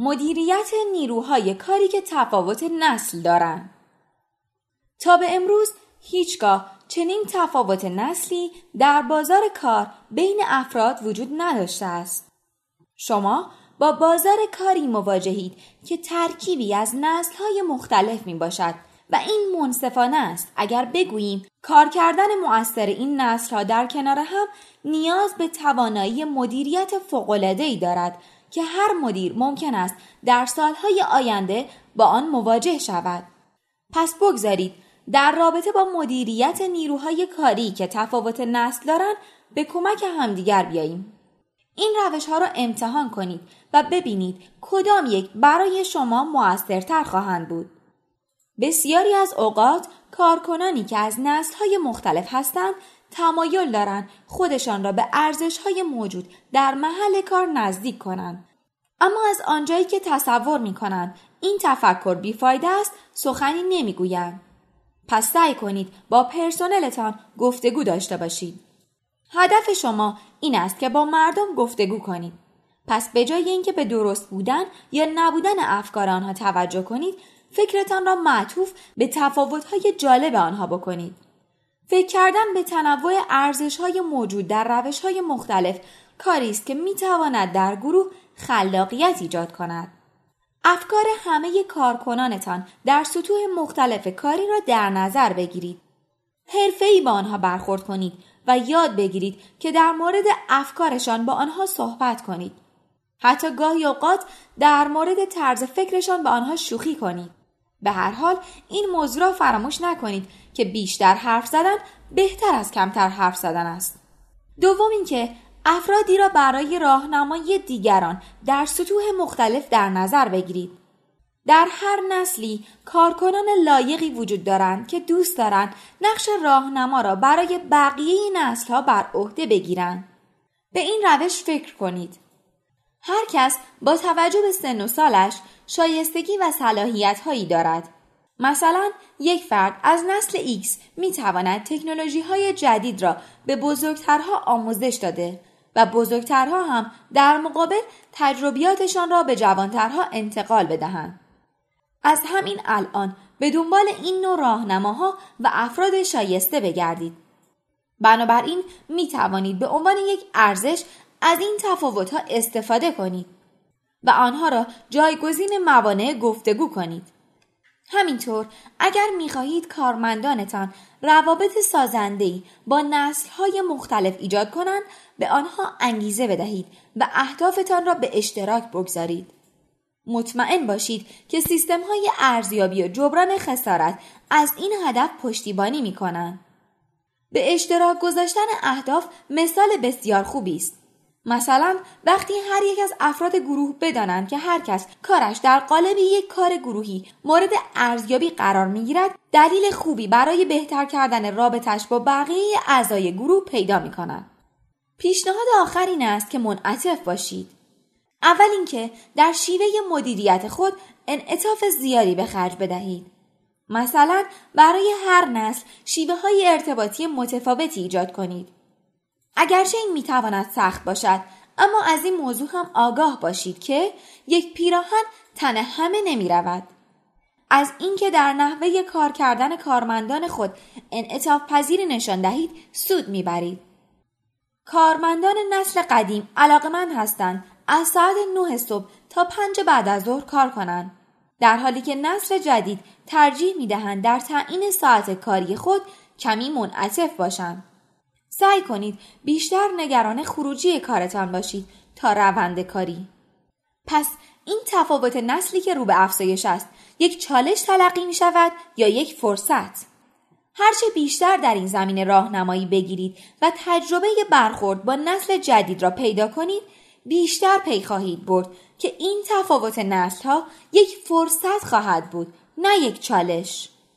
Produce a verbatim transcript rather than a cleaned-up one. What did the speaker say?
مدیریت نیروهای کاری که تفاوت نسل دارند. تا به امروز هیچگاه چنین تفاوت نسلی در بازار کار بین افراد وجود نداشته است. شما با بازار کاری مواجهید که ترکیبی از نسل‌های مختلف می‌باشد و این منصفانه است اگر بگوییم کار کردن مؤثر این نسل‌ها در کنار هم نیاز به توانایی مدیریت فوق‌العاده‌ای دارد که هر مدیر ممکن است در سالهای آینده با آن مواجه شود. پس بگذارید در رابطه با مدیریت نیروهای کاری که تفاوت نسل دارند به کمک همدیگر بیاییم. این روش‌ها را امتحان کنید و ببینید کدام یک برای شما مؤثرتر خواهند بود. بسیاری از اوقات کارکنانی که از نسل‌های مختلف هستند تمایل دارند خودشان را به ارزش‌های موجود در محل کار نزدیک کنند. اما از آنجایی که تصور می‌کنند این تفکر بی‌فایده است، سخنی نمی‌گویند. پس سعی کنید با پرسنلتان گفتگو داشته باشید. هدف شما این است که با مردم گفتگو کنید. پس به جای اینکه به درست بودن یا نبودن افکار آنها توجه کنید، فکرتان را معطوف به تفاوت‌های جالب آنها بکنید. فکر کردن به تنوع ارزش‌های موجود در روش‌های مختلف کاری است که می‌تواند در گروه خلاقیت ایجاد کند. افکار همه کارکنانتان در سطوح مختلف کاری را در نظر بگیرید. حرفه‌ای با آنها برخورد کنید و یاد بگیرید که در مورد افکارشان با آنها صحبت کنید. حتی گاهی اوقات در مورد طرز فکرشان با آنها شوخی کنید. به هر حال این موضوع را فراموش نکنید که بیشتر حرف زدن بهتر از کمتر حرف زدن است. دوم اینکه افرادی را برای راهنمایی دیگران در سطوح مختلف در نظر بگیرید. در هر نسلی کارکنان لایقی وجود دارند که دوست دارند نقش راهنما را برای بقیه نسل‌ها بر عهده بگیرند. به این روش فکر کنید. هر کس با توجه به سن و سالش شایستگی و صلاحیت‌هایی دارد. مثلا یک فرد از نسل ایکس می‌تواند تکنولوژی‌های جدید را به بزرگترها آموزش داده و بزرگترها هم در مقابل تجربیاتشان را به جوانترها انتقال بدهند. از همین الان به دنبال این نوع راهنماها و افراد شایسته بگردید. بنابراین می توانید به عنوان یک ارزش از این تفاوت‌ها استفاده کنید و آنها را جایگزین موانع گفتگو کنید. همینطور اگر می خواهید کارمندانتان روابط سازنده‌ای با نسل‌های مختلف ایجاد کنند، به آنها انگیزه بدهید و اهدافتان را به اشتراک بگذارید. مطمئن باشید که سیستم‌های ارزیابی و جبران خسارت از این هدف پشتیبانی می‌کنند. به اشتراک گذاشتن اهداف مثال بسیار خوبی است. مثلا وقتی هر یک از افراد گروه بدانند که هر کس کارش در قالب یک کار گروهی مورد ارزیابی قرار می‌گیرد، دلیل خوبی برای بهتر کردن رابطش با بقیه اعضای گروه پیدا می‌کند. پیشنهاد آخر این است که منعطف باشید. اول اینکه در شیوه مدیریت خود انعطاف زیادی به خرج بدهید. مثلا برای هر نسل شیوه‌های ارتباطی متفاوتی ایجاد کنید. اگرچه این میتواند سخت باشد، اما از این موضوع هم آگاه باشید که یک پیراهن تن همه نمی رود. از اینکه در نحوه کار کردن کارمندان خود انعطاف پذیری نشان دهید سود میبرید. کارمندان نسل قدیم علاقمند هستند از ساعت نه صبح تا پنج بعد از ظهر کار کنند، در حالی که نسل جدید ترجیح میدهند در تعیین ساعت کاری خود کمی منعطف باشند. سعی کنید بیشتر نگران خروجی کارتان باشید تا روند کاری. پس این تفاوت نسلی که رو به افزایش است، یک چالش تلقی می شود یا یک فرصت؟ هرچه بیشتر در این زمینه راهنمایی بگیرید و تجربه برخورد با نسل جدید را پیدا کنید، بیشتر پی خواهید برد که این تفاوت نسل‌ها یک فرصت خواهد بود، نه یک چالش.